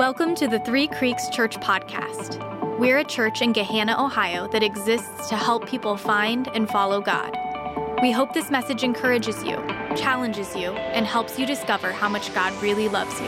Welcome to the Three Creeks Church podcast. We're a church in Gahanna, Ohio that exists to help people find and follow God. We hope this message encourages you, challenges you, and helps you discover how much God really loves you.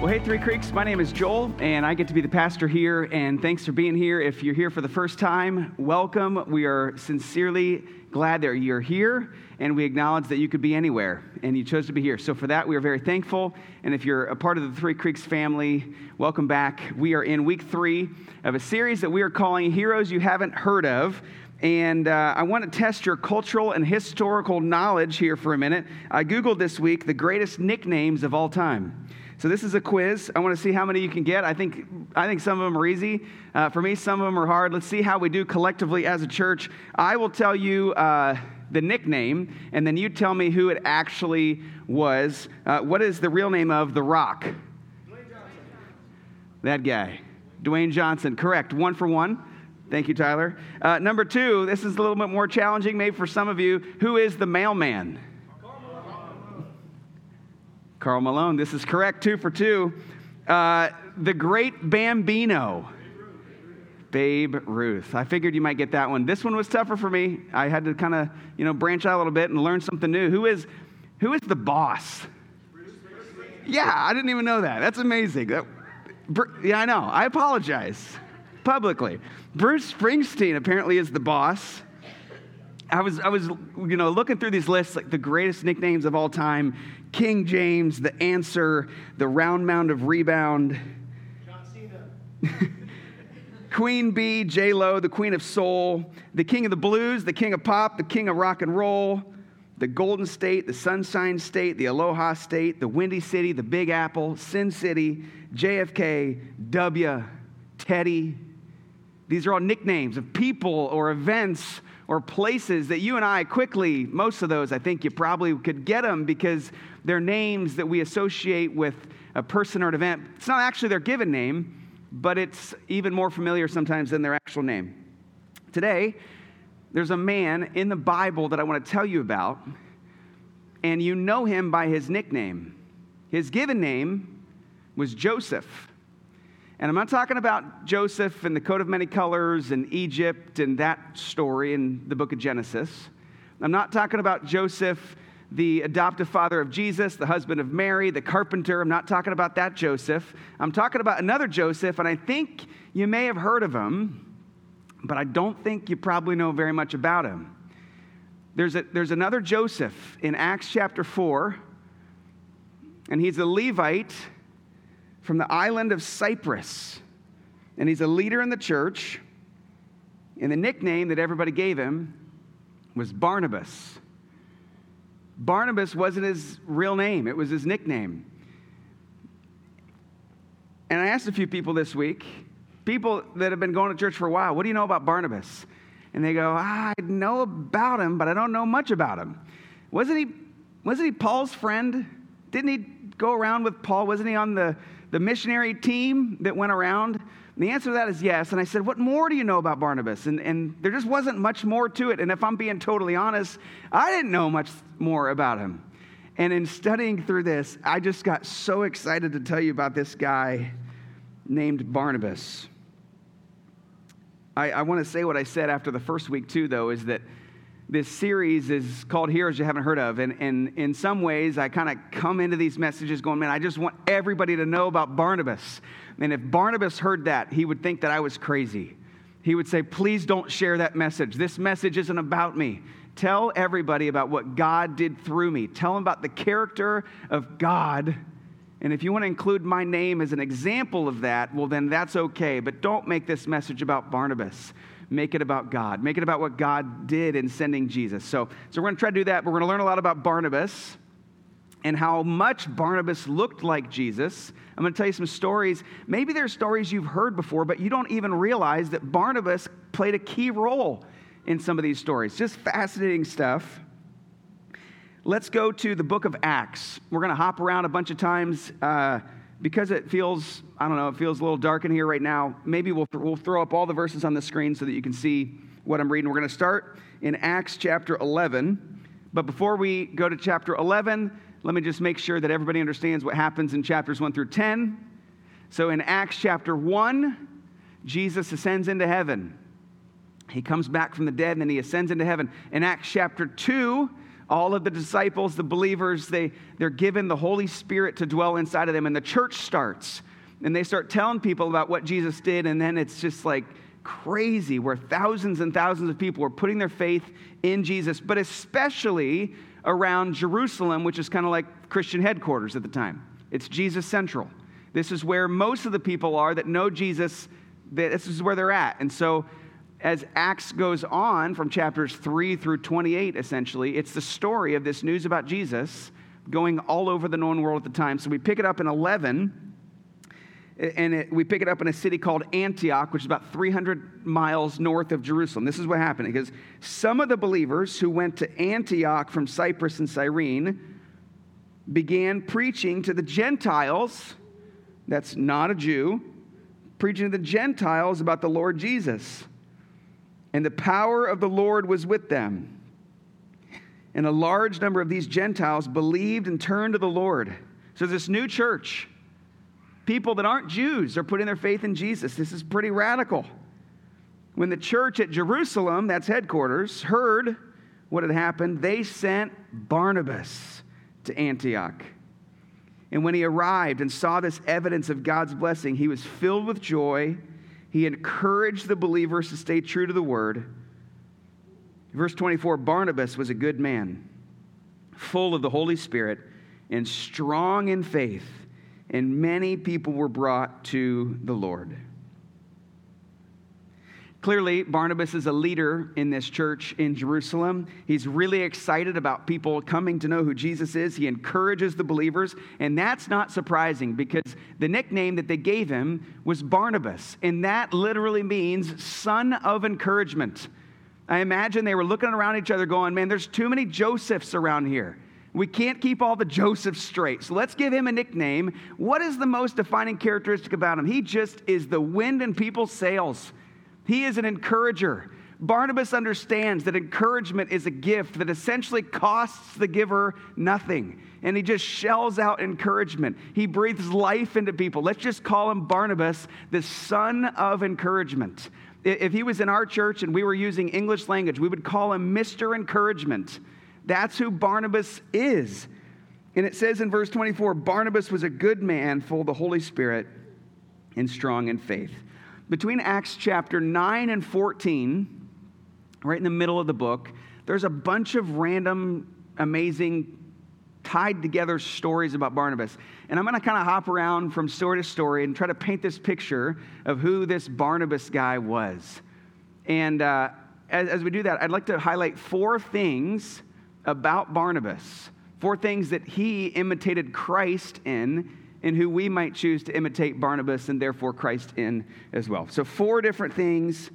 Well, hey, Three Creeks, my name is Joel, and I get to be the pastor here, and thanks for being here. If you're here for the first time, welcome. We are sincerely glad that you're here, and we acknowledge that you could be anywhere, and you chose to be here. So for that, we are very thankful, and if you're a part of the Three Creeks family, welcome back. We are in week 3 of a series that we are calling Heroes You Haven't Heard Of. And I want to test your cultural and historical knowledge here for a minute. I Googled this week the greatest nicknames of all time. So this is a quiz. I want to see how many you can get. I think some of them are easy. For me, some of them are hard. Let's see how we do collectively as a church. I will tell you the nickname, and then you tell me who it actually was. What is the real name of The Rock? Dwayne Johnson. That guy. Dwayne Johnson. Correct. 1 for 1. Thank you, Tyler. Number 2, this is a little bit more challenging maybe for some of you. Who is the mailman? Carl Malone. This is correct. 2 for 2. The great Bambino. Babe Ruth. I figured you might get that one. This one was tougher for me. I had to kind of, branch out a little bit and learn something new. Who is the boss? Bruce Springsteen. Yeah, I didn't even know that. That's amazing. I know. I apologize. Publicly. Bruce Springsteen apparently is the boss. I was looking through these lists, like the greatest nicknames of all time. King James, The Answer, The Round Mound of Rebound. John Cena. Queen Bee, J Lo, the Queen of Soul, the King of the Blues, the King of Pop, the King of Rock and Roll, the Golden State, the Sunshine State, the Aloha State, the Windy City, the Big Apple, Sin City, JFK, W, Teddy. These are all nicknames of people or events or places that you and I quickly, most of those, I think you probably could get them because they're names that we associate with a person or an event. It's not actually their given name, but it's even more familiar sometimes than their actual name. Today, there's a man in the Bible that I want to tell you about, and you know him by his nickname. His given name was Joseph. And I'm not talking about Joseph and the coat of many colors and Egypt and that story in the book of Genesis. I'm not talking about Joseph, the adoptive father of Jesus, the husband of Mary, the carpenter. I'm not talking about that Joseph. I'm talking about another Joseph, and I think you may have heard of him, but I don't think you probably know very much about him. There's another Joseph in Acts chapter 4, and he's a Levite from the island of Cyprus, and he's a leader in the church, and the nickname that everybody gave him was Barnabas. Barnabas wasn't his real name, it was his nickname. And I asked a few people this week, people that have been going to church for a while, what do you know about Barnabas? And they go, I know about him, but I don't know much about him. Wasn't he Paul's friend? Didn't he go around with Paul? Wasn't he on the missionary team that went around? And the answer to that is yes. And I said, what more do you know about Barnabas? And there just wasn't much more to it. And if I'm being totally honest, I didn't know much more about him. And in studying through this, I just got so excited to tell you about this guy named Barnabas. I want to say what I said after the first week too, though, is that this series is called Heroes You Haven't Heard Of, and in some ways, I kind of come into these messages going, man, I just want everybody to know about Barnabas. And if Barnabas heard that, he would think that I was crazy. He would say, please don't share that message. This message isn't about me. Tell everybody about what God did through me. Tell them about the character of God. And if you want to include my name as an example of that, well, then that's okay. But don't make this message about Barnabas. Make it about God. Make it about what God did in sending Jesus. So we're going to try to do that. We're going to learn a lot about Barnabas and how much Barnabas looked like Jesus. I'm going to tell you some stories. Maybe there's stories you've heard before, but you don't even realize that Barnabas played a key role in some of these stories. Just fascinating stuff. Let's go to the book of Acts. We're going to hop around a bunch of times because it feels a little dark in here right now. Maybe we'll throw up all the verses on the screen so that you can see what I'm reading. We're going to start in Acts chapter 11. But before we go to chapter 11, let me just make sure that everybody understands what happens in chapters 1 through 10. So in Acts chapter 1, Jesus ascends into heaven. He comes back from the dead, and then he ascends into heaven. In Acts chapter 2, all of the disciples, the believers, they're given the Holy Spirit to dwell inside of them, and the church starts. And they start telling people about what Jesus did, and then it's just like crazy, where thousands and thousands of people are putting their faith in Jesus, but especially around Jerusalem, which is kind of like Christian headquarters at the time. It's Jesus Central. This is where most of the people are that know Jesus. This is where they're at. And so as Acts goes on from chapters 3 through 28, essentially, it's the story of this news about Jesus going all over the known world at the time. So we pick it up in 11, and we pick it up in a city called Antioch, which is about 300 miles north of Jerusalem. This is what happened. It goes, some of the believers who went to Antioch from Cyprus and Cyrene began preaching to the Gentiles, that's not a Jew, preaching to the Gentiles about the Lord Jesus. And the power of the Lord was with them. And a large number of these Gentiles believed and turned to the Lord. So this new church, people that aren't Jews are putting their faith in Jesus. This is pretty radical. When the church at Jerusalem, that's headquarters, heard what had happened, they sent Barnabas to Antioch. And when he arrived and saw this evidence of God's blessing, he was filled with joy. He encouraged the believers to stay true to the word. Verse 24, Barnabas was a good man, full of the Holy Spirit and strong in faith, and many people were brought to the Lord. Clearly, Barnabas is a leader in this church in Jerusalem. He's really excited about people coming to know who Jesus is. He encourages the believers, and that's not surprising because the nickname that they gave him was Barnabas, and that literally means son of encouragement. I imagine they were looking around each other going, man, there's too many Josephs around here. We can't keep all the Josephs straight, so let's give him a nickname. What is the most defining characteristic about him? He just is the wind in people's sails. He is an encourager. Barnabas understands that encouragement is a gift that essentially costs the giver nothing. And he just shells out encouragement. He breathes life into people. Let's just call him Barnabas, the son of encouragement. If he was in our church and we were using English language, we would call him Mr. Encouragement. That's who Barnabas is. And it says in verse 24, Barnabas was a good man, full of the Holy Spirit and strong in faith. Between Acts chapter 9 and 14, right in the middle of the book, there's a bunch of random, amazing, tied-together stories about Barnabas. And I'm going to kind of hop around from story to story and try to paint this picture of who this Barnabas guy was. And as we do that, I'd like to highlight four things about Barnabas, four things that he imitated Christ in, and who we might choose to imitate Barnabas and therefore Christ in as well. So four different things.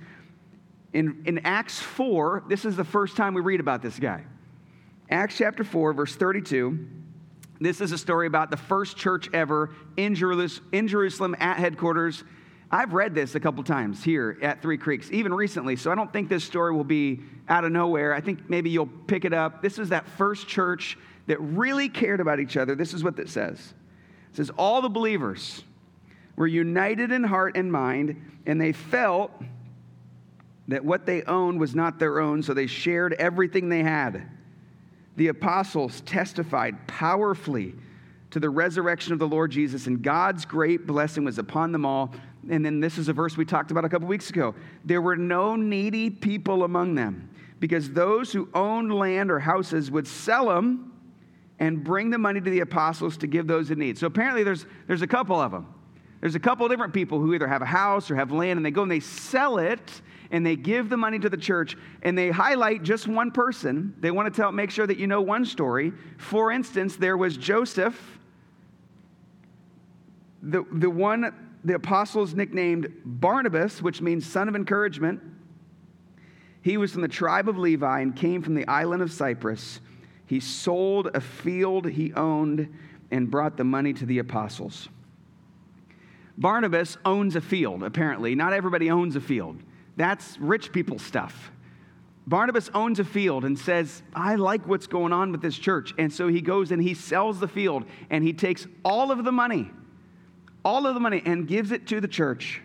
In Acts 4, this is the first time we read about this guy. Acts chapter 4, verse 32, this is a story about the first church ever in Jerusalem at headquarters. I've read this a couple times here at Three Creeks, even recently, so I don't think this story will be out of nowhere. I think maybe you'll pick it up. This is that first church that really cared about each other. This is what it says. It says, all the believers were united in heart and mind, and they felt that what they owned was not their own, so they shared everything they had. The apostles testified powerfully to the resurrection of the Lord Jesus, and God's great blessing was upon them all. And then this is a verse we talked about a couple weeks ago. There were no needy people among them, because those who owned land or houses would sell them and bring the money to the apostles to give those in need. So apparently there's a couple of them. There's a couple of different people who either have a house or have land, and they go and they sell it, and they give the money to the church, and they highlight just one person. They want to make sure that you know one story. For instance, there was Joseph, the one the apostles nicknamed Barnabas, which means son of encouragement. He was from the tribe of Levi and came from the island of Cyprus. He sold a field he owned and brought the money to the apostles. Barnabas owns a field, apparently. Not everybody owns a field. That's rich people stuff. Barnabas owns a field and says, I like what's going on with this church. And so he goes and he sells the field and he takes all of the money and gives it to the church.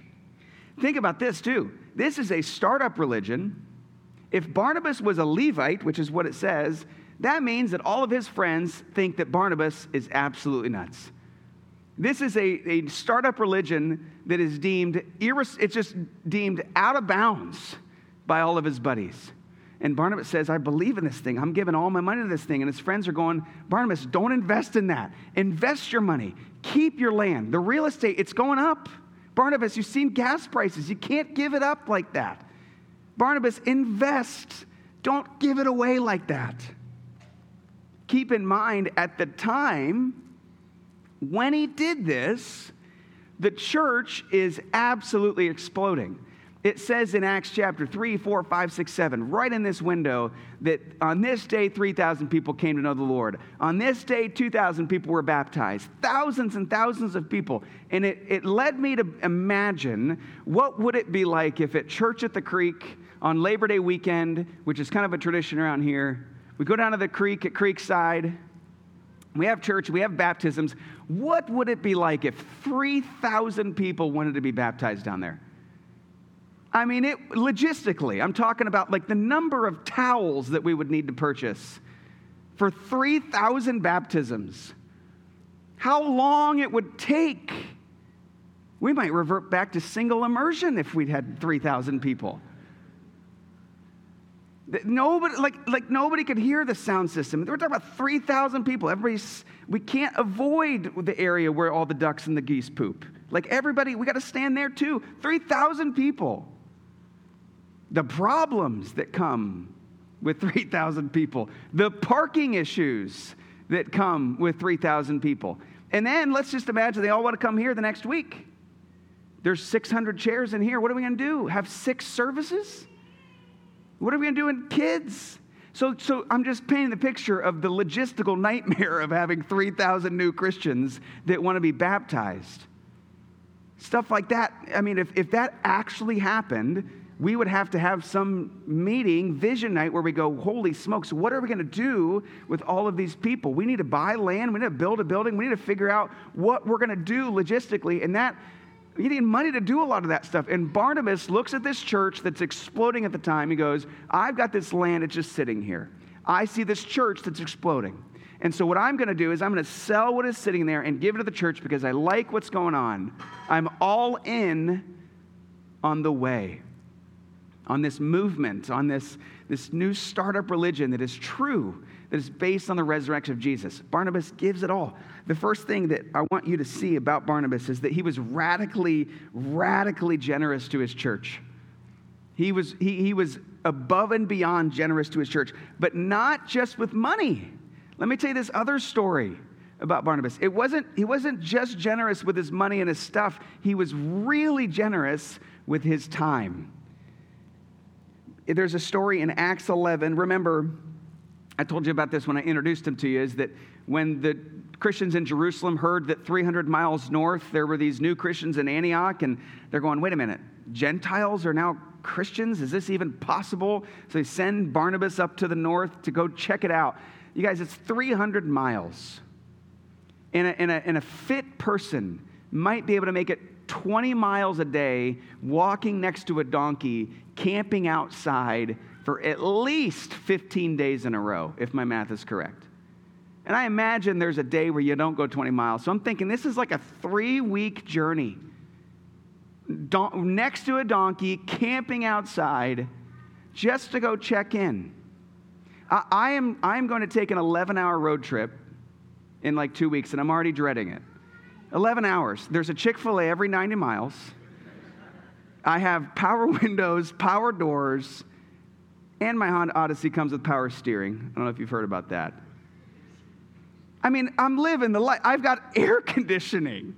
Think about this too. This is a startup religion. If Barnabas was a Levite, which is what it says, that means that all of his friends think that Barnabas is absolutely nuts. This is a startup religion that is deemed out of bounds by all of his buddies. And Barnabas says, I believe in this thing. I'm giving all my money to this thing. And his friends are going, Barnabas, don't invest in that. Invest your money. Keep your land. The real estate, it's going up. Barnabas, you've seen gas prices. You can't give it up like that. Barnabas, invest. Don't give it away like that. Keep in mind, at the time when he did this, the church is absolutely exploding. It says in Acts chapter 3, 4, 5, 6, 7, right in this window, that on this day, 3,000 people came to know the Lord. On this day, 2,000 people were baptized. Thousands and thousands of people. And it led me to imagine, what would it be like if at Church at the Creek on Labor Day weekend, which is kind of a tradition around here, we go down to the creek at Creekside, we have church, we have baptisms. What would it be like if 3,000 people wanted to be baptized down there? I mean, logistically, I'm talking about like the number of towels that we would need to purchase for 3,000 baptisms. How long it would take. We might revert back to single immersion if we'd had 3,000 people. Nobody could hear the sound system. We're talking about 3,000 people. We can't avoid the area where all the ducks and the geese poop. Like everybody, we got to stand there too. 3,000 people. The problems that come with 3,000 people. The parking issues that come with 3,000 people. And then let's just imagine they all want to come here the next week. There's 600 chairs in here. What are we going to do? Have 6 services? What are we going to do in kids? So I'm just painting the picture of the logistical nightmare of having 3,000 new Christians that want to be baptized. Stuff like that. I mean, if that actually happened, we would have to have some meeting, vision night, where we go, holy smokes, what are we going to do with all of these people? We need to buy land. We need to build a building. We need to figure out what we're going to do logistically. And that, you need money to do a lot of that stuff. And Barnabas looks at this church that's exploding at the time. He goes, I've got this land. It's just sitting here. I see this church that's exploding. And so what I'm going to do is I'm going to sell what is sitting there and give it to the church because I like what's going on. I'm all in on the way, on this movement, on this new startup religion that is true, that is based on the resurrection of Jesus. Barnabas gives it all. The first thing that I want you to see about Barnabas is that he was radically, radically generous to his church. He was above and beyond generous to his church, but not just with money. Let me tell you this other story about Barnabas. He wasn't just generous with his money and his stuff. He was really generous with his time. There's a story in Acts 11. Remember, I told you about this when I introduced him to you, is that when the Christians in Jerusalem heard that 300 miles north there were these new Christians in Antioch, and they're going, wait a minute, Gentiles are now Christians? Is this even possible? So they send Barnabas up to the north to go check it out. You guys, it's 300 miles. And a fit person might be able to make it 20 miles a day, walking next to a donkey, camping outside for at least 15 days in a row, if my math is correct. And I imagine there's a day where you don't go 20 miles. So I'm thinking this is like a 3-week journey. Next to a donkey, camping outside, just to go check in. I am going to take an 11-hour road trip in like 2 weeks, and I'm already dreading it. 11 hours. There's a Chick-fil-A every 90 miles. I have power windows, power doors, and my Honda Odyssey comes with power steering. I don't know if you've heard about that. I mean, I'm living the life. I've got air conditioning,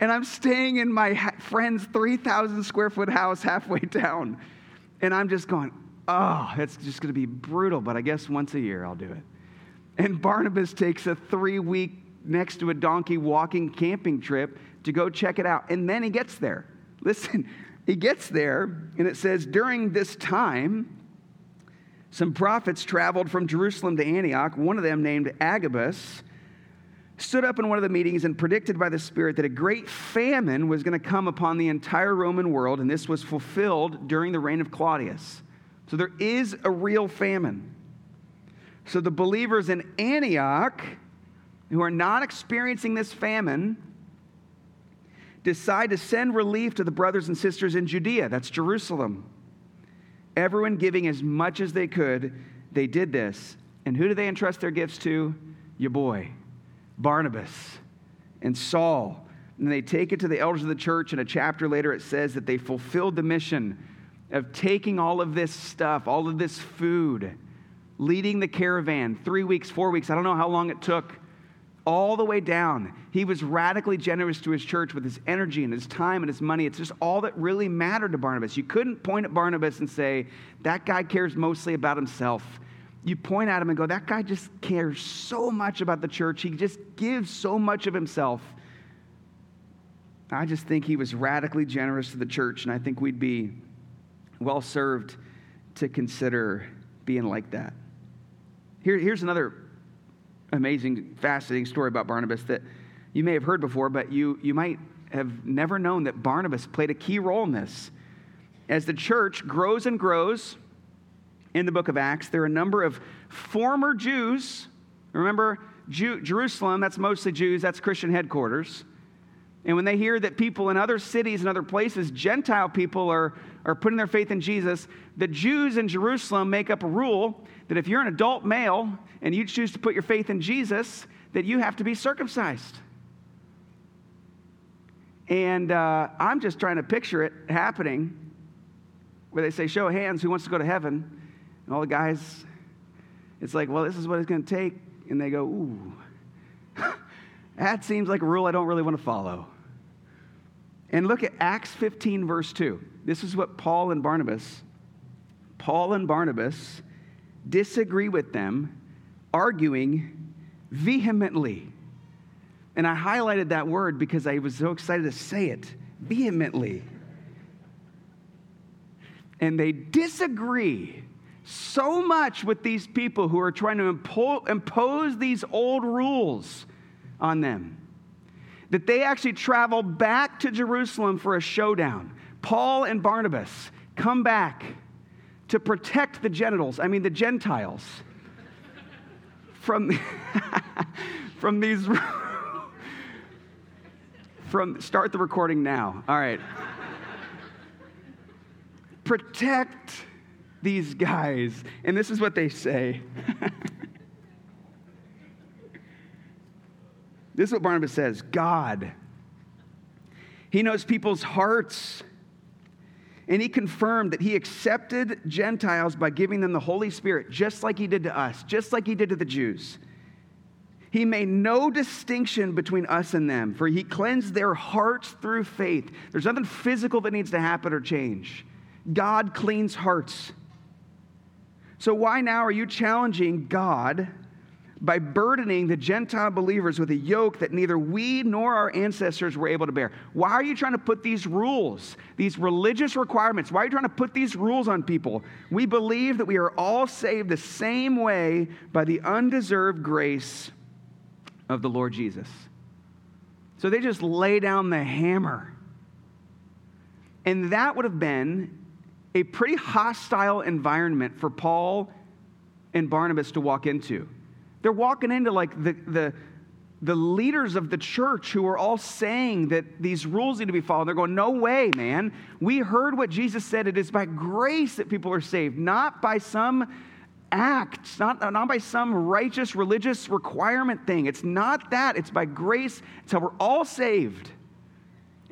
and I'm staying in my friend's 3,000 square foot house halfway down, and I'm just going, oh, that's just going to be brutal, but I guess once a year I'll do it. And Barnabas takes a 3-week next to a donkey walking camping trip to go check it out. And then he gets there. Listen, he gets there, and it says, during this time, Some prophets traveled from Jerusalem to Antioch. One of them, named Agabus, stood up in one of the meetings and predicted by the Spirit that a great famine was going to come upon the entire Roman world, and this was fulfilled during the reign of Claudius. So there is a real famine. So the believers in Antioch, who are not experiencing this famine, decide to send relief to the brothers and sisters in Judea. That's Jerusalem. Everyone giving as much as they could, they did this. And who do they entrust their gifts to? Your boy, Barnabas and Saul. And they take it to the elders of the church, and a chapter later it says that they fulfilled the mission of taking all of this stuff, all of this food, leading the caravan, 3 weeks, 4 weeks, I don't know how long it took, all the way down. He was radically generous to his church with his energy and his time and his money. It's just all that really mattered to Barnabas. You couldn't point at Barnabas and say, that guy cares mostly about himself. You point at him and go, that guy just cares so much about the church. He just gives so much of himself. I just think he was radically generous to the church, and I think we'd be well served to consider being like that. Here's another amazing, fascinating story about Barnabas that you may have heard before, but you might have never known that Barnabas played a key role in this. As the church grows and grows in the book of Acts, there are a number of former Jews. Remember, Jerusalem, that's mostly Jews, that's Christian headquarters. And when they hear that people in other cities and other places, Gentile people are putting their faith in Jesus, the Jews in Jerusalem make up a rule that if you're an adult male and you choose to put your faith in Jesus, that you have to be circumcised. And I'm just trying to picture it happening where they say, show of hands, who wants to go to heaven? And all the guys, it's like, well, this is what it's going to take. And they go, ooh, that seems like a rule I don't really want to follow. And look at Acts 15, verse 2. This is what Paul and Barnabas disagree with them, arguing vehemently. And I highlighted that word because I was so excited to say it, vehemently. And they disagree so much with these people who are trying to impose these old rules on them, that they actually travel back to Jerusalem for a showdown. Paul and Barnabas come back to protect the Gentiles start the recording now. All right. Protect these guys. And this is what they say. This is what Barnabas says. God, he knows people's hearts. And he confirmed that he accepted Gentiles by giving them the Holy Spirit, just like he did to us, just like he did to the Jews. He made no distinction between us and them, for he cleansed their hearts through faith. There's nothing physical that needs to happen or change. God cleans hearts. So why now are you challenging God by burdening the Gentile believers with a yoke that neither we nor our ancestors were able to bear? Why are you trying to put these rules, these religious requirements, why are you trying to put these rules on people? We believe that we are all saved the same way by the undeserved grace of the Lord Jesus. So they just lay down the hammer. And that would have been a pretty hostile environment for Paul and Barnabas to walk into. They're walking into like the leaders of the church who are all saying that these rules need to be followed. They're going, no way, man. We heard what Jesus said. It is by grace that people are saved, not by some act, not by some righteous religious requirement thing. It's not that. It's by grace. It's how we're all saved.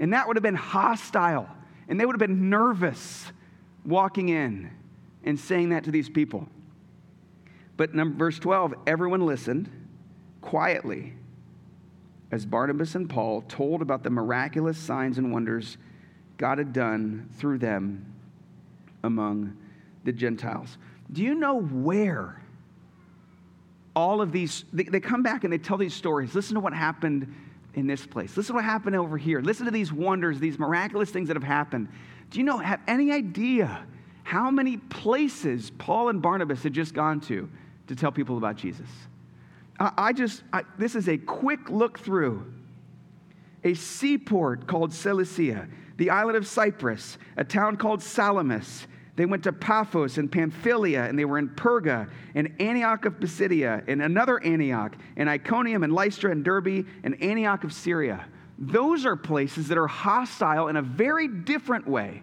And that would have been hostile. And they would have been nervous walking in and saying that to these people. But verse 12, everyone listened quietly as Barnabas and Paul told about the miraculous signs and wonders God had done through them among the Gentiles. Do you know where all of these, they come back and they tell these stories. Listen to what happened in this place. Listen to what happened over here. Listen to these wonders, these miraculous things that have happened. Do you have any idea how many places Paul and Barnabas had just gone to tell people about Jesus. This is a quick look through. A seaport called Cilicia, the island of Cyprus, a town called Salamis. They went to Paphos and Pamphylia, and they were in Perga, and Antioch of Pisidia, and another Antioch, and Iconium, and Lystra, and Derbe, and Antioch of Syria. Those are places that are hostile in a very different way.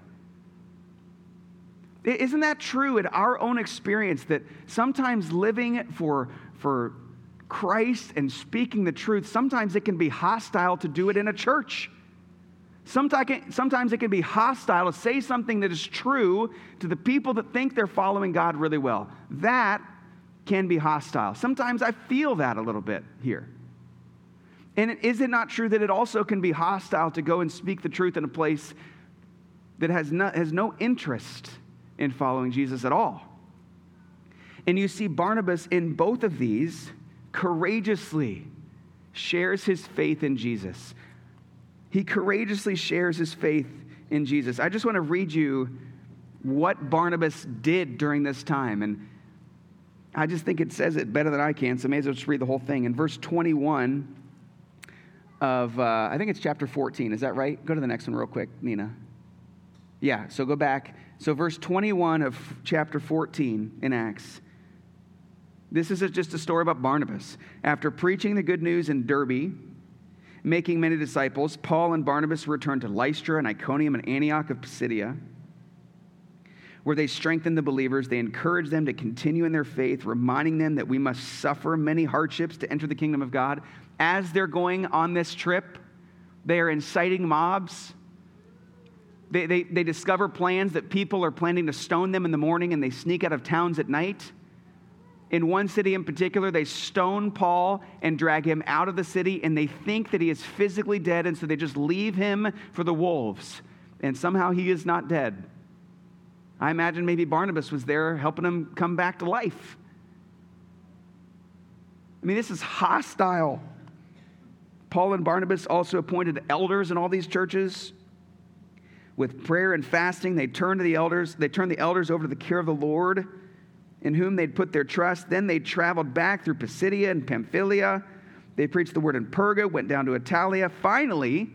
Isn't that true in our own experience that sometimes living for Christ and speaking the truth, sometimes it can be hostile to do it in a church. Sometimes it can be hostile to say something that is true to the people that think they're following God really well. That can be hostile. Sometimes I feel that a little bit here. And is it not true that it also can be hostile to go and speak the truth in a place that has no interest in following Jesus at all? And you see Barnabas in both of these courageously shares his faith in Jesus. He courageously shares his faith in Jesus. I just want to read you what Barnabas did during this time. And I just think it says it better than I can, so I may as well just read the whole thing. In verse 21 of, I think it's chapter 14. Is that right? Go to the next one real quick, Nina. Yeah, so go back. So verse 21 of chapter 14 in Acts. This is just a story about Barnabas. After preaching the good news in Derbe, making many disciples, Paul and Barnabas returned to Lystra and Iconium and Antioch of Pisidia, where they strengthened the believers. They encouraged them to continue in their faith, reminding them that we must suffer many hardships to enter the kingdom of God. As they're going on this trip, they are inciting mobs. They discover plans that people are planning to stone them in the morning, and they sneak out of towns at night. In one city in particular, they stone Paul and drag him out of the city, and they think that he is physically dead, and so they just leave him for the wolves. And somehow he is not dead. I imagine maybe Barnabas was there helping him come back to life. I mean, this is hostile. Paul and Barnabas also appointed elders in all these churches. With prayer and fasting, they turned the elders over to the care of the Lord, in whom they'd put their trust. Then they traveled back through Pisidia and Pamphylia. They preached the word in Perga, went down to Italia. Finally,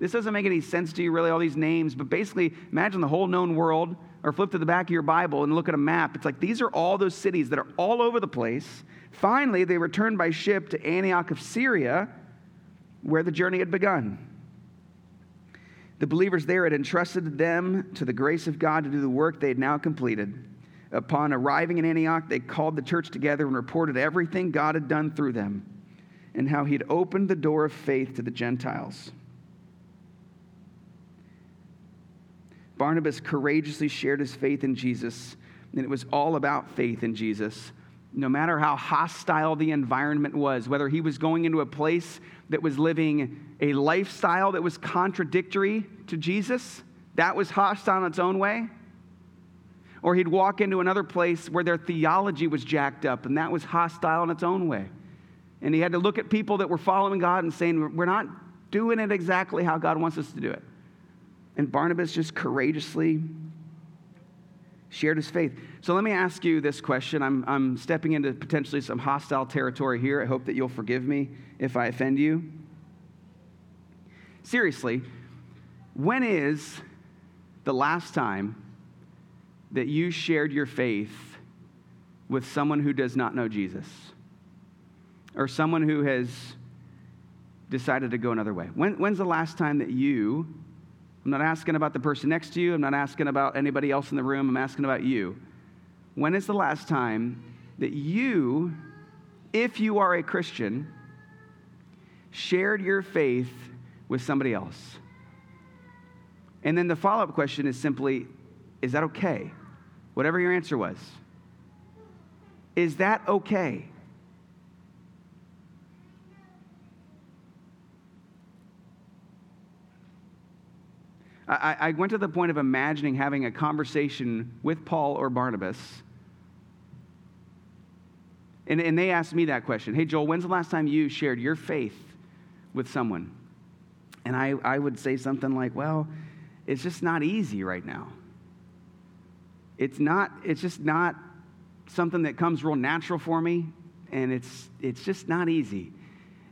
this doesn't make any sense to you really, all these names, but basically imagine the whole known world, or flip to the back of your Bible and look at a map. It's like these are all those cities that are all over the place. Finally, they returned by ship to Antioch of Syria, where the journey had begun. The believers there had entrusted them to the grace of God to do the work they had now completed. Upon arriving in Antioch, they called the church together and reported everything God had done through them and how he had opened the door of faith to the Gentiles. Barnabas courageously shared his faith in Jesus, and it was all about faith in Jesus. No matter how hostile the environment was, whether he was going into a place that was living a lifestyle that was contradictory to Jesus, that was hostile in its own way, or he'd walk into another place where their theology was jacked up, and that was hostile in its own way. And he had to look at people that were following God and saying, we're not doing it exactly how God wants us to do it. And Barnabas just courageously shared his faith. So let me ask you this question. I'm stepping into potentially some hostile territory here. I hope that you'll forgive me if I offend you. Seriously, when is the last time that you shared your faith with someone who does not know Jesus, or someone who has decided to go another way? When's the last time that you, I'm not asking about the person next to you, I'm not asking about anybody else in the room, I'm asking about you. When is the last time that you, if you are a Christian, shared your faith with somebody else? And then the follow-up question is simply, is that okay? Whatever your answer was. Is that okay? I went to the point of imagining having a conversation with Paul or Barnabas. And they asked me that question. Hey, Joel, when's the last time you shared your faith with someone? And I would say something like, well, it's just not easy right now. It's just not something that comes real natural for me, and it's just not easy.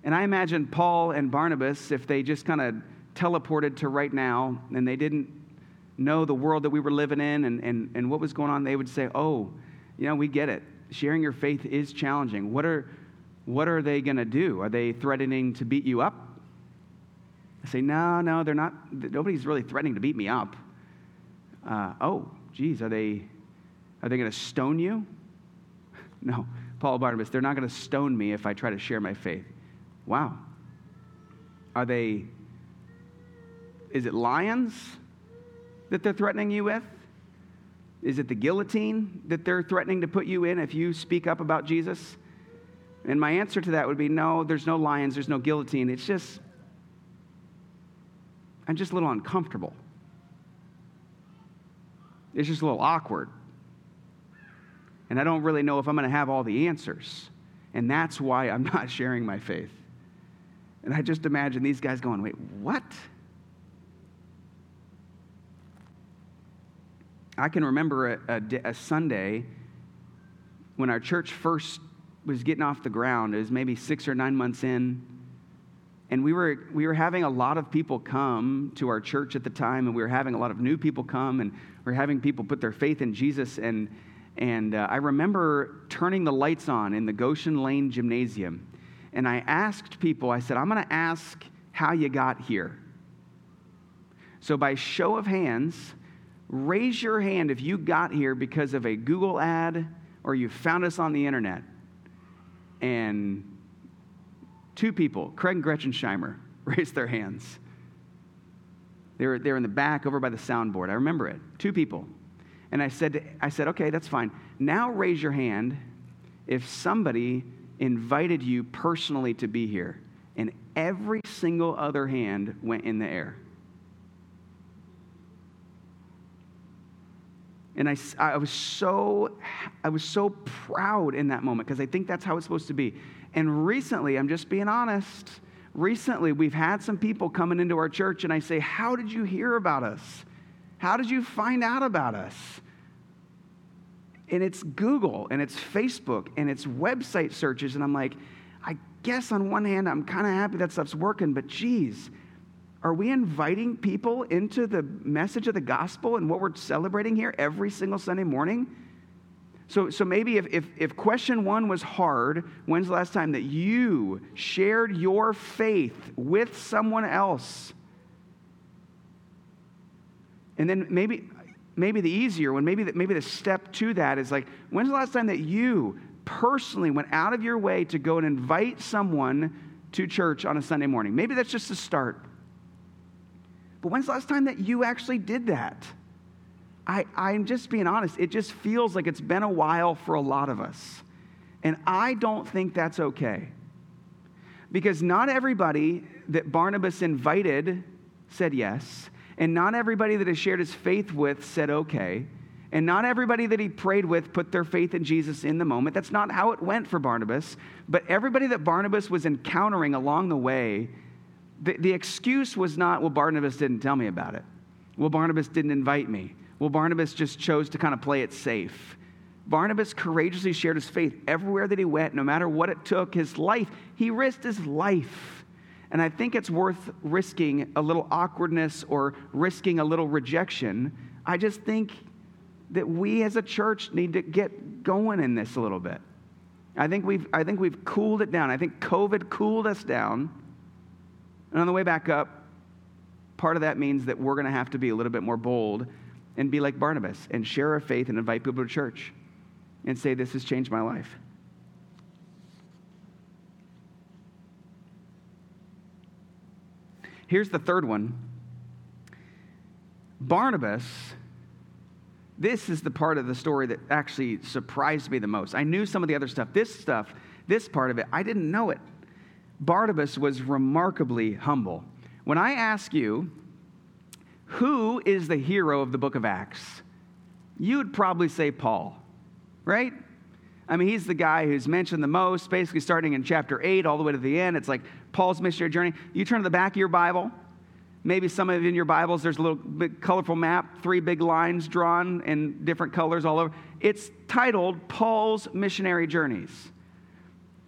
And I imagine Paul and Barnabas, if they just kind of teleported to right now and they didn't know the world that we were living in and what was going on, they would say, oh, you know, we get it. Sharing your faith is challenging. What are they going to do? Are they threatening to beat you up? I say, no, they're not. Nobody's really threatening to beat me up. Oh, geez, are they going to stone you? No, Paul, Barnabas, they're not going to stone me if I try to share my faith. Wow. Is it lions that they're threatening you with? Is it the guillotine that they're threatening to put you in if you speak up about Jesus? And my answer to that would be, no, there's no lions, there's no guillotine. It's just, I'm just a little uncomfortable. It's just a little awkward. And I don't really know if I'm going to have all the answers. And that's why I'm not sharing my faith. And I just imagine these guys going, wait, what? I can remember a Sunday when our church first was getting off the ground. It was maybe 6 or 9 months in, and we were having a lot of people come to our church at the time, and we were having a lot of new people come, and we were having people put their faith in Jesus. And I remember turning the lights on in the Goshen Lane Gymnasium, and I asked people. I said, "I'm going to ask how you got here." So by show of hands, raise your hand if you got here because of a Google ad or you found us on the internet. And 2 people, Craig and Gretchen Scheimer, raised their hands. They were in the back over by the soundboard. I remember it. 2 people. And I said, okay, that's fine. Now raise your hand if somebody invited you personally to be here. And every single other hand went in the air. And I was so proud in that moment, because I think that's how it's supposed to be. And recently, I'm just being honest, recently we've had some people coming into our church, and I say, how did you hear about us? How did you find out about us? And it's Google, and it's Facebook, and it's website searches, and I'm like, I guess on one hand, I'm kind of happy that stuff's working, but geez, are we inviting people into the message of the gospel and what we're celebrating here every single Sunday morning? So maybe if question one was hard, when's the last time that you shared your faith with someone else? And then maybe the easier one, maybe the step to that is like, when's the last time that you personally went out of your way to go and invite someone to church on a Sunday morning? Maybe that's just the start. But when's the last time that you actually did that? I'm just being honest. It just feels like it's been a while for a lot of us. And I don't think that's okay. Because not everybody that Barnabas invited said yes. And not everybody that he shared his faith with said okay. And not everybody that he prayed with put their faith in Jesus in the moment. That's not how it went for Barnabas. But everybody that Barnabas was encountering along the way, the excuse was not, well, Barnabas didn't tell me about it. Well, Barnabas didn't invite me. Well, Barnabas just chose to kind of play it safe. Barnabas courageously shared his faith everywhere that he went, no matter what it took. His life, he risked his life. And I think it's worth risking a little awkwardness or risking a little rejection. I just think that we as a church need to get going in this a little bit. I think we've cooled it down. I think COVID cooled us down. And on the way back up, part of that means that we're going to have to be a little bit more bold and be like Barnabas and share our faith and invite people to church and say, this has changed my life. Here's the third one. Barnabas, this is the part of the story that actually surprised me the most. I knew some of the other stuff, this part of it, I didn't know it. Barnabas was remarkably humble. When I ask you, who is the hero of the book of Acts? You would probably say Paul, right? I mean, he's the guy who's mentioned the most, basically starting in chapter 8 all the way to the end. It's like Paul's missionary journey. You turn to the back of your Bible, Maybe some of you in your Bibles, there's a little big colorful map, three big lines drawn in different colors all over. It's titled Paul's Missionary Journeys.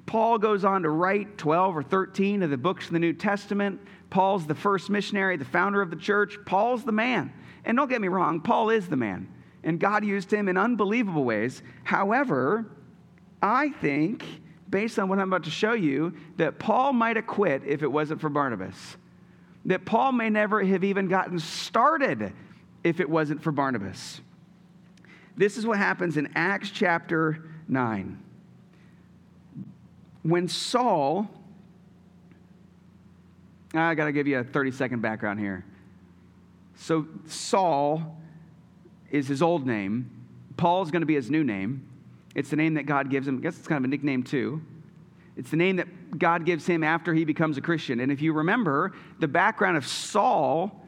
Paul goes on to write 12 or 13 of the books of the New Testament. Paul's the first missionary, the founder of the church. Paul's the man. And don't get me wrong, Paul is the man. And God used him in unbelievable ways. However, I think, based on what I'm about to show you, that Paul might have quit if it wasn't for Barnabas. That Paul may never have even gotten started if it wasn't for Barnabas. This is what happens in Acts chapter 9. When Saul... I got to give you a 30-second background here. So Saul is his old name. Paul's going to be his new name. It's the name that God gives him. I guess it's kind of a nickname too. It's the name that God gives him after he becomes a Christian. And if you remember, the background of Saul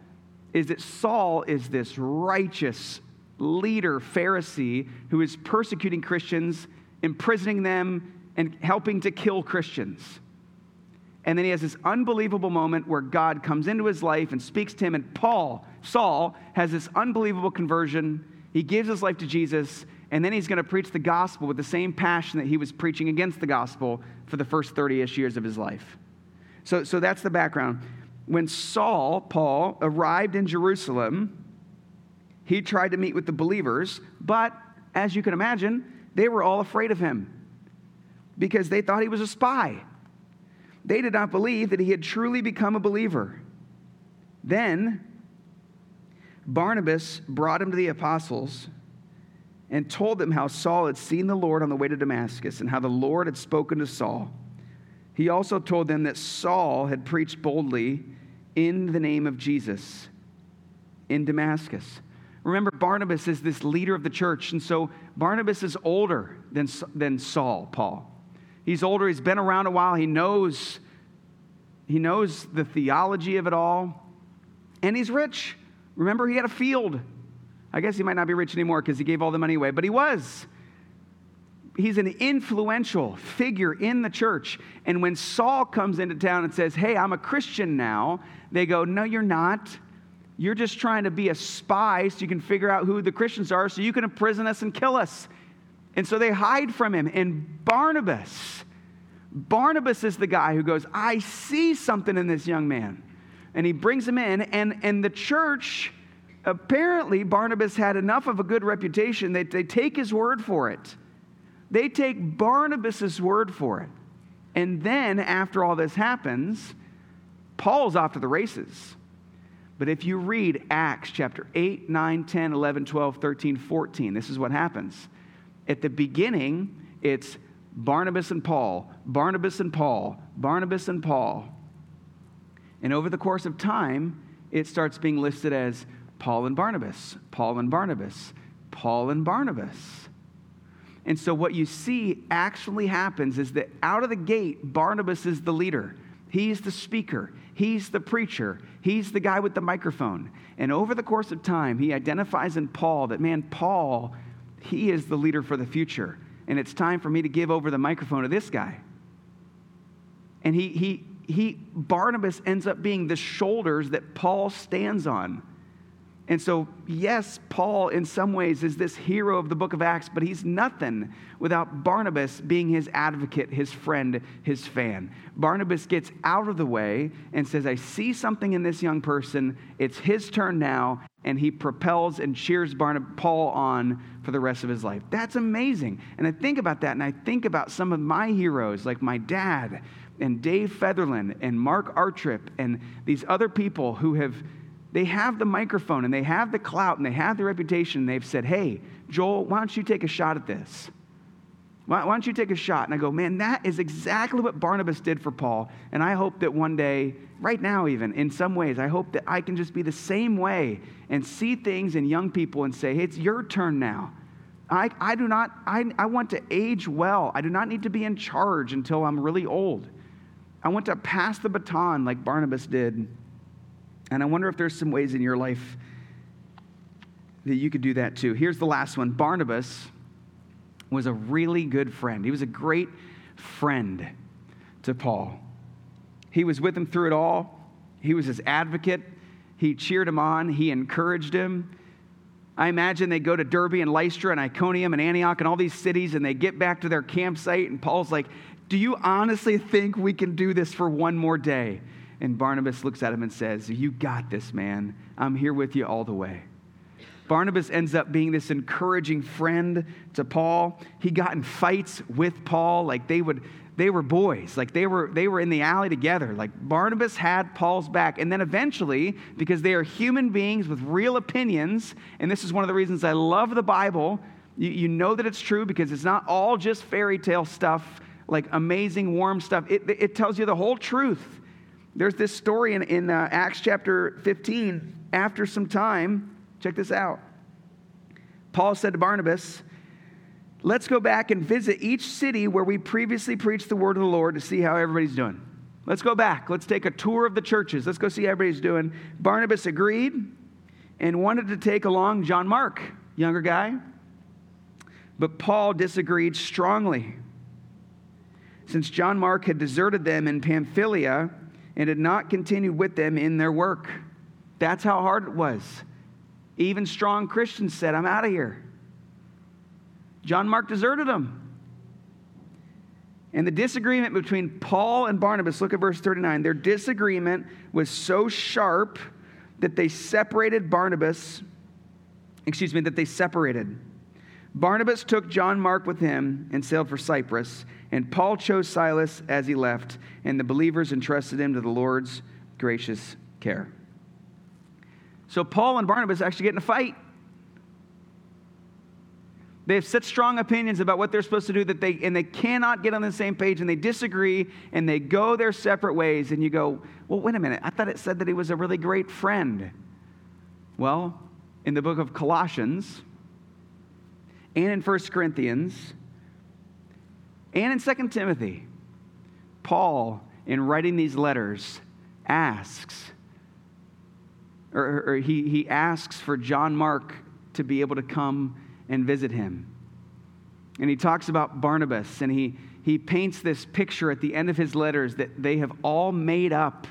is that Saul is this righteous leader, Pharisee, who is persecuting Christians, imprisoning them, and helping to kill Christians. And then he has this unbelievable moment where God comes into his life and speaks to him. And Saul, has this unbelievable conversion. He gives his life to Jesus. And then he's going to preach the gospel with the same passion that he was preaching against the gospel for the first 30-ish years of his life. So that's the background. When Paul, arrived in Jerusalem, he tried to meet with the believers. But as you can imagine, they were all afraid of him because they thought he was a spy. They did not believe that he had truly become a believer. Then Barnabas brought him to the apostles and told them how Saul had seen the Lord on the way to Damascus and how the Lord had spoken to Saul. He also told them that Saul had preached boldly in the name of Jesus in Damascus. Remember, Barnabas is this leader of the church, and so Barnabas is older than Saul, Paul. He's older. He's been around a while. He knows the theology of it all. And he's rich. Remember, he had a field. I guess he might not be rich anymore because he gave all the money away, but he was. He's an influential figure in the church. And when Saul comes into town and says, "Hey, I'm a Christian now," they go, "No, you're not. You're just trying to be a spy so you can figure out who the Christians are so you can imprison us and kill us." And so they hide from him. And Barnabas is the guy who goes, "I see something in this young man." And he brings him in. And the church, apparently Barnabas had enough of a good reputation that they take his word for it. They take Barnabas's word for it. And then after all this happens, Paul's off to the races. But if you read Acts chapter 8, 9, 10, 11, 12, 13, 14, this is what happens. At the beginning, it's Barnabas and Paul, Barnabas and Paul, Barnabas and Paul. And over the course of time, it starts being listed as Paul and Barnabas, Paul and Barnabas, Paul and Barnabas. And so what you see actually happens is that out of the gate, Barnabas is the leader. He's the speaker. He's the preacher. He's the guy with the microphone. And over the course of time, he identifies in Paul that, man, Paul, he is the leader for the future, and it's time for me to give over the microphone to this guy. And Barnabas ends up being the shoulders that Paul stands on. And so, yes, Paul in some ways is this hero of the book of Acts, but he's nothing without Barnabas being his advocate, his friend, his fan. Barnabas gets out of the way and says, "I see something in this young person. It's his turn now." And he propels and cheers Paul on for the rest of his life. That's amazing. And I think about that, and I think about some of my heroes, like my dad and Dave Fetherland and Mark Artrip and these other people who have the microphone, and they have the clout, and they have the reputation, and they've said, "Hey, Joel, why don't you take a shot at this? Why don't you take a shot?" And I go, man, that is exactly what Barnabas did for Paul, and I hope that one day, right now even, in some ways, I hope that I can just be the same way and see things in young people and say, "Hey, it's your turn now. I want to age well. I do not need to be in charge until I'm really old. I want to pass the baton like Barnabas did." And I wonder if there's some ways in your life that you could do that too. Here's the last one. Barnabas was a really good friend. He was a great friend to Paul. He was with him through it all. He was his advocate. He cheered him on. He encouraged him. I imagine they go to Derbe and Lystra and Iconium and Antioch and all these cities, and they get back to their campsite, and Paul's like, "Do you honestly think we can do this for one more day?" And Barnabas looks at him and says, "You got this, man. I'm here with you all the way." Barnabas ends up being this encouraging friend to Paul. He got in fights with Paul. Like they were boys. Like they were in the alley together. Like Barnabas had Paul's back. And then eventually, because they are human beings with real opinions, and this is one of the reasons I love the Bible, you know that it's true because it's not all just fairy tale stuff, like amazing warm stuff. It tells you the whole truth. There's this story in Acts chapter 15. After some time, check this out. Paul said to Barnabas, "Let's go back and visit each city where we previously preached the word of the Lord to see how everybody's doing. Let's go back. Let's take a tour of the churches. Let's go see how everybody's doing." Barnabas agreed and wanted to take along John Mark, younger guy. But Paul disagreed strongly. Since John Mark had deserted them in Pamphylia and had not continued with them in their work. That's how hard it was. Even strong Christians said, "I'm out of here." John Mark deserted him. And the disagreement between Paul and Barnabas, look at verse 39. Their disagreement was so sharp that they separated separated. Barnabas took John Mark with him and sailed for Cyprus, and Paul chose Silas as he left, and the believers entrusted him to the Lord's gracious care. So Paul and Barnabas actually get in a fight. They have such strong opinions about what they're supposed to do that they cannot get on the same page, and they disagree, and they go their separate ways. And you go, "Well, wait a minute. I thought it said that he was a really great friend." Well, in the book of Colossians and in 1 Corinthians and in 2 Timothy, Paul, in writing these letters, asks he asks for John Mark to be able to come and visit him. And he talks about Barnabas, and he paints this picture at the end of his letters that they have all made up,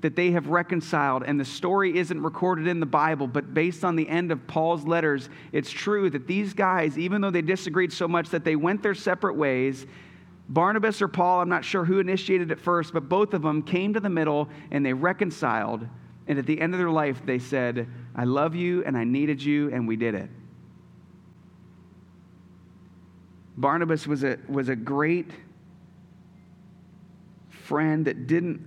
that they have reconciled, and the story isn't recorded in the Bible, but based on the end of Paul's letters, it's true that these guys, even though they disagreed so much that they went their separate ways, Barnabas or Paul, I'm not sure who initiated it first, but both of them came to the middle, and they reconciled. And at the end of their life, they said, "I love you, and I needed you, and we did it." Barnabas was a great friend that didn't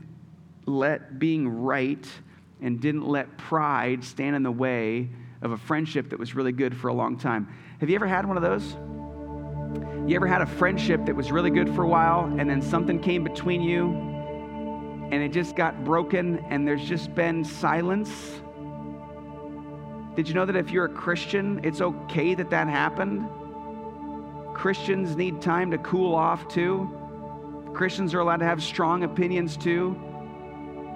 let being right and didn't let pride stand in the way of a friendship that was really good for a long time. Have you ever had one of those? You ever had a friendship that was really good for a while, and then something came between you, and it just got broken, and there's just been silence? Did you know that if you're a Christian, it's okay that that happened? Christians need time to cool off too. Christians are allowed to have strong opinions too.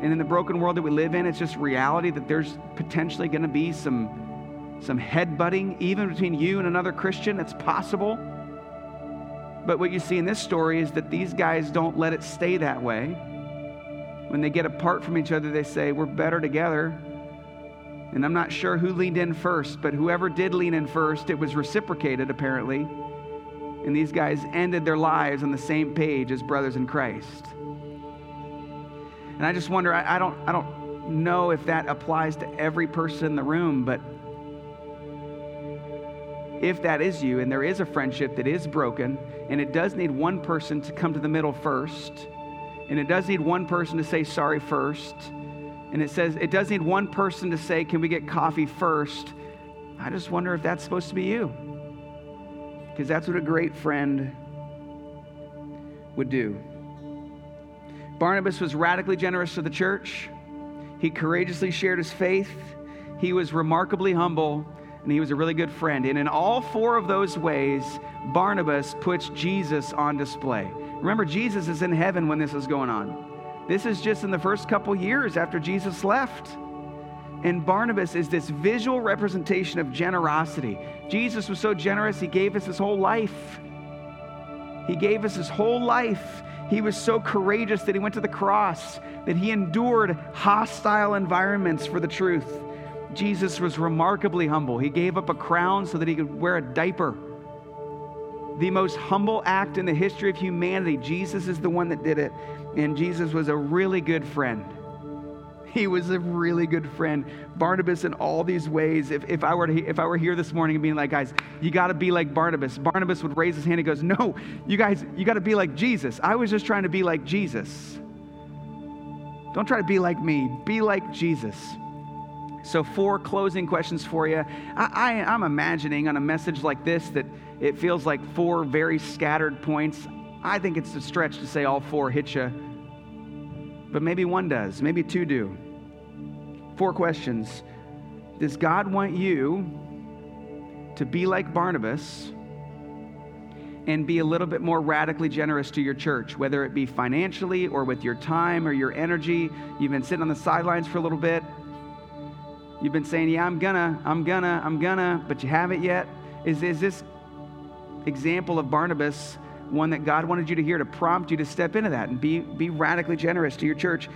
And in the broken world that we live in, it's just reality that there's potentially going to be some headbutting, even between you and another Christian. It's possible. But what you see in this story is that these guys don't let it stay that way. When they get apart from each other, they say, "We're better together." And I'm not sure who leaned in first, but whoever did lean in first, it was reciprocated apparently. And these guys ended their lives on the same page as brothers in Christ. And I just wonder, I don't know if that applies to every person in the room, but if that is you and there is a friendship that is broken, and it does need one person to come to the middle first, and it does need one person to say sorry first. And it does need one person to say, "Can we get coffee first?" I just wonder if that's supposed to be you. Because that's what a great friend would do. Barnabas was radically generous to the church. He courageously shared his faith. He was remarkably humble, and he was a really good friend. And in all four of those ways, Barnabas puts Jesus on display. Remember, Jesus is in heaven when this is going on. This is just in the first couple years after Jesus left. And Barnabas is this visual representation of generosity. Jesus was so generous, he gave us his whole life. He gave us his whole life. He was so courageous that he went to the cross, that he endured hostile environments for the truth. Jesus was remarkably humble. He gave up a crown so that he could wear a diaper. The most humble act in the history of humanity. Jesus is the one that did it. And Jesus was a really good friend. He was a really good friend. Barnabas in all these ways. If I were here this morning and being like, guys, you got to be like Barnabas. Barnabas would raise his hand and goes, no, you guys, you got to be like Jesus. I was just trying to be like Jesus. Don't try to be like me. Be like Jesus. So 4 closing questions for you. I'm imagining on a message like this that it feels like 4 very scattered points. I think it's a stretch to say all 4 hit you. But maybe 1 does. Maybe 2 do. 4 questions. Does God want you to be like Barnabas and be a little bit more radically generous to your church, whether it be financially or with your time or your energy? You've been sitting on the sidelines for a little bit. You've been saying, yeah, I'm gonna, but you haven't yet. Is this example of Barnabas one that God wanted you to hear to prompt you to step into that and be radically generous to your church?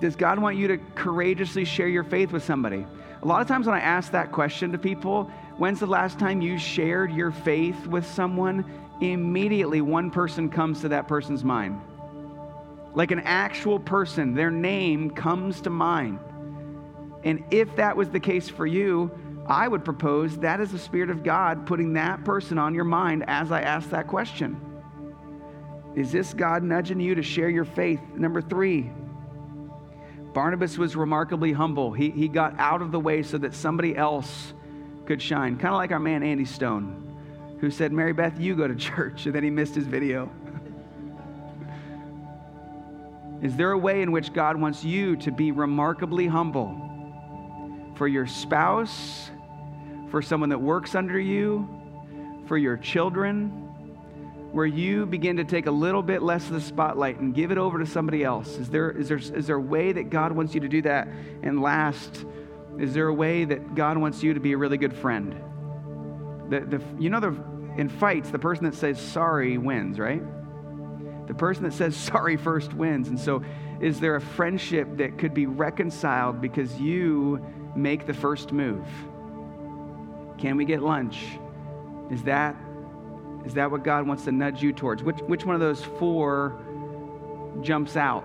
Does God want you to courageously share your faith with somebody? A lot of times when I ask that question to people, when's the last time you shared your faith with someone? Immediately one person comes to that person's mind. Like an actual person, their name comes to mind. And if that was the case for you, I would propose that is the Spirit of God putting that person on your mind as I ask that question. Is this God nudging you to share your faith? Number 3, Barnabas was remarkably humble. He got out of the way so that somebody else could shine. Kind of like our man Andy Stone, who said, Mary Beth, you go to church, and then he missed his video. Is there a way in which God wants you to be remarkably humble? For your spouse, for someone that works under you, for your children, where you begin to take a little bit less of the spotlight and give it over to somebody else. Is there a way that God wants you to do that? And last, is there a way that God wants you to be a really good friend? In fights, the person that says sorry wins, right? The person that says sorry first wins. And so is there a friendship that could be reconciled because you make the first move? Can we get lunch? Is that what God wants to nudge you towards? Which one of those 4 jumps out?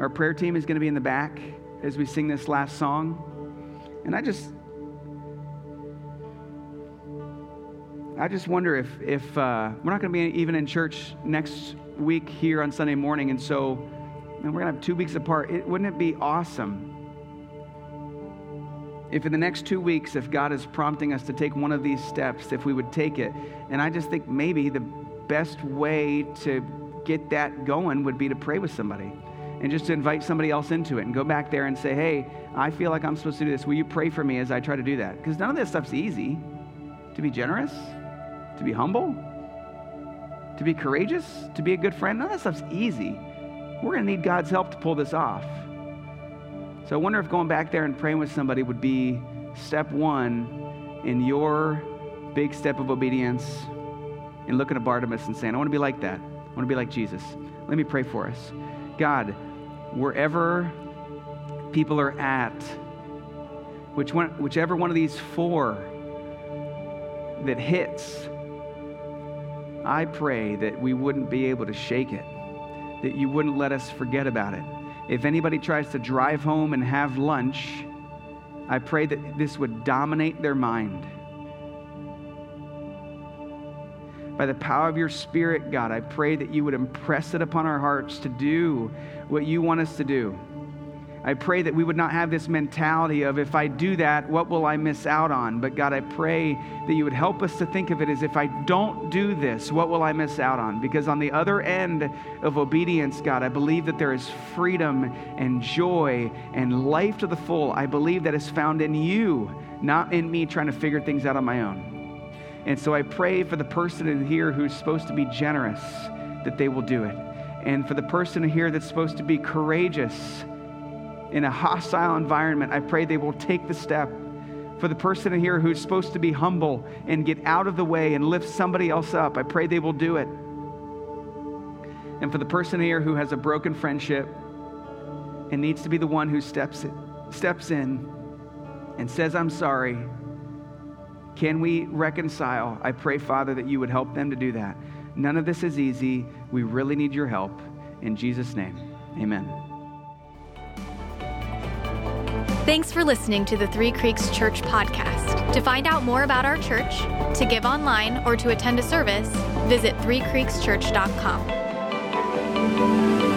Our prayer team is going to be in the back as we sing this last song. And I just wonder if we're not going to be even in church next week here on Sunday morning. And so and we're going to have 2 weeks apart. Wouldn't it be awesome if in the next 2 weeks, if God is prompting us to take one of these steps, if we would take it? And I just think maybe the best way to get that going would be to pray with somebody and just to invite somebody else into it and go back there and say, hey, I feel like I'm supposed to do this. Will you pray for me as I try to do that? Because none of this stuff's easy. To be generous, to be humble, to be courageous, to be a good friend, none of that stuff's easy. We're going to need God's help to pull this off. So I wonder if going back there and praying with somebody would be step 1 in your big step of obedience and looking at Barnabas and saying, I want to be like that. I want to be like Jesus. Let me pray for us. God, wherever people are at, whichever one of these 4 that hits, I pray that we wouldn't be able to shake it, that you wouldn't let us forget about it. If anybody tries to drive home and have lunch, I pray that this would dominate their mind. By the power of your Spirit, God, I pray that you would impress it upon our hearts to do what you want us to do. I pray that we would not have this mentality of, if I do that, what will I miss out on? But God, I pray that you would help us to think of it as, if I don't do this, what will I miss out on? Because on the other end of obedience, God, I believe that there is freedom and joy and life to the full. I believe that is found in you, not in me trying to figure things out on my own. And so I pray for the person in here who's supposed to be generous, that they will do it. And for the person in here that's supposed to be courageous in a hostile environment, I pray they will take the step. for the person in here who's supposed to be humble and get out of the way and lift somebody else up. I pray they will do it. And for the person here who has a broken friendship and needs to be the one who steps in and says, I'm sorry, can we reconcile? I pray, Father, that you would help them to do that. None of this is easy. We really need your help. In Jesus' name, amen. Thanks for listening to the Three Creeks Church podcast. To find out more about our church, to give online, or to attend a service, visit threecreekschurch.com.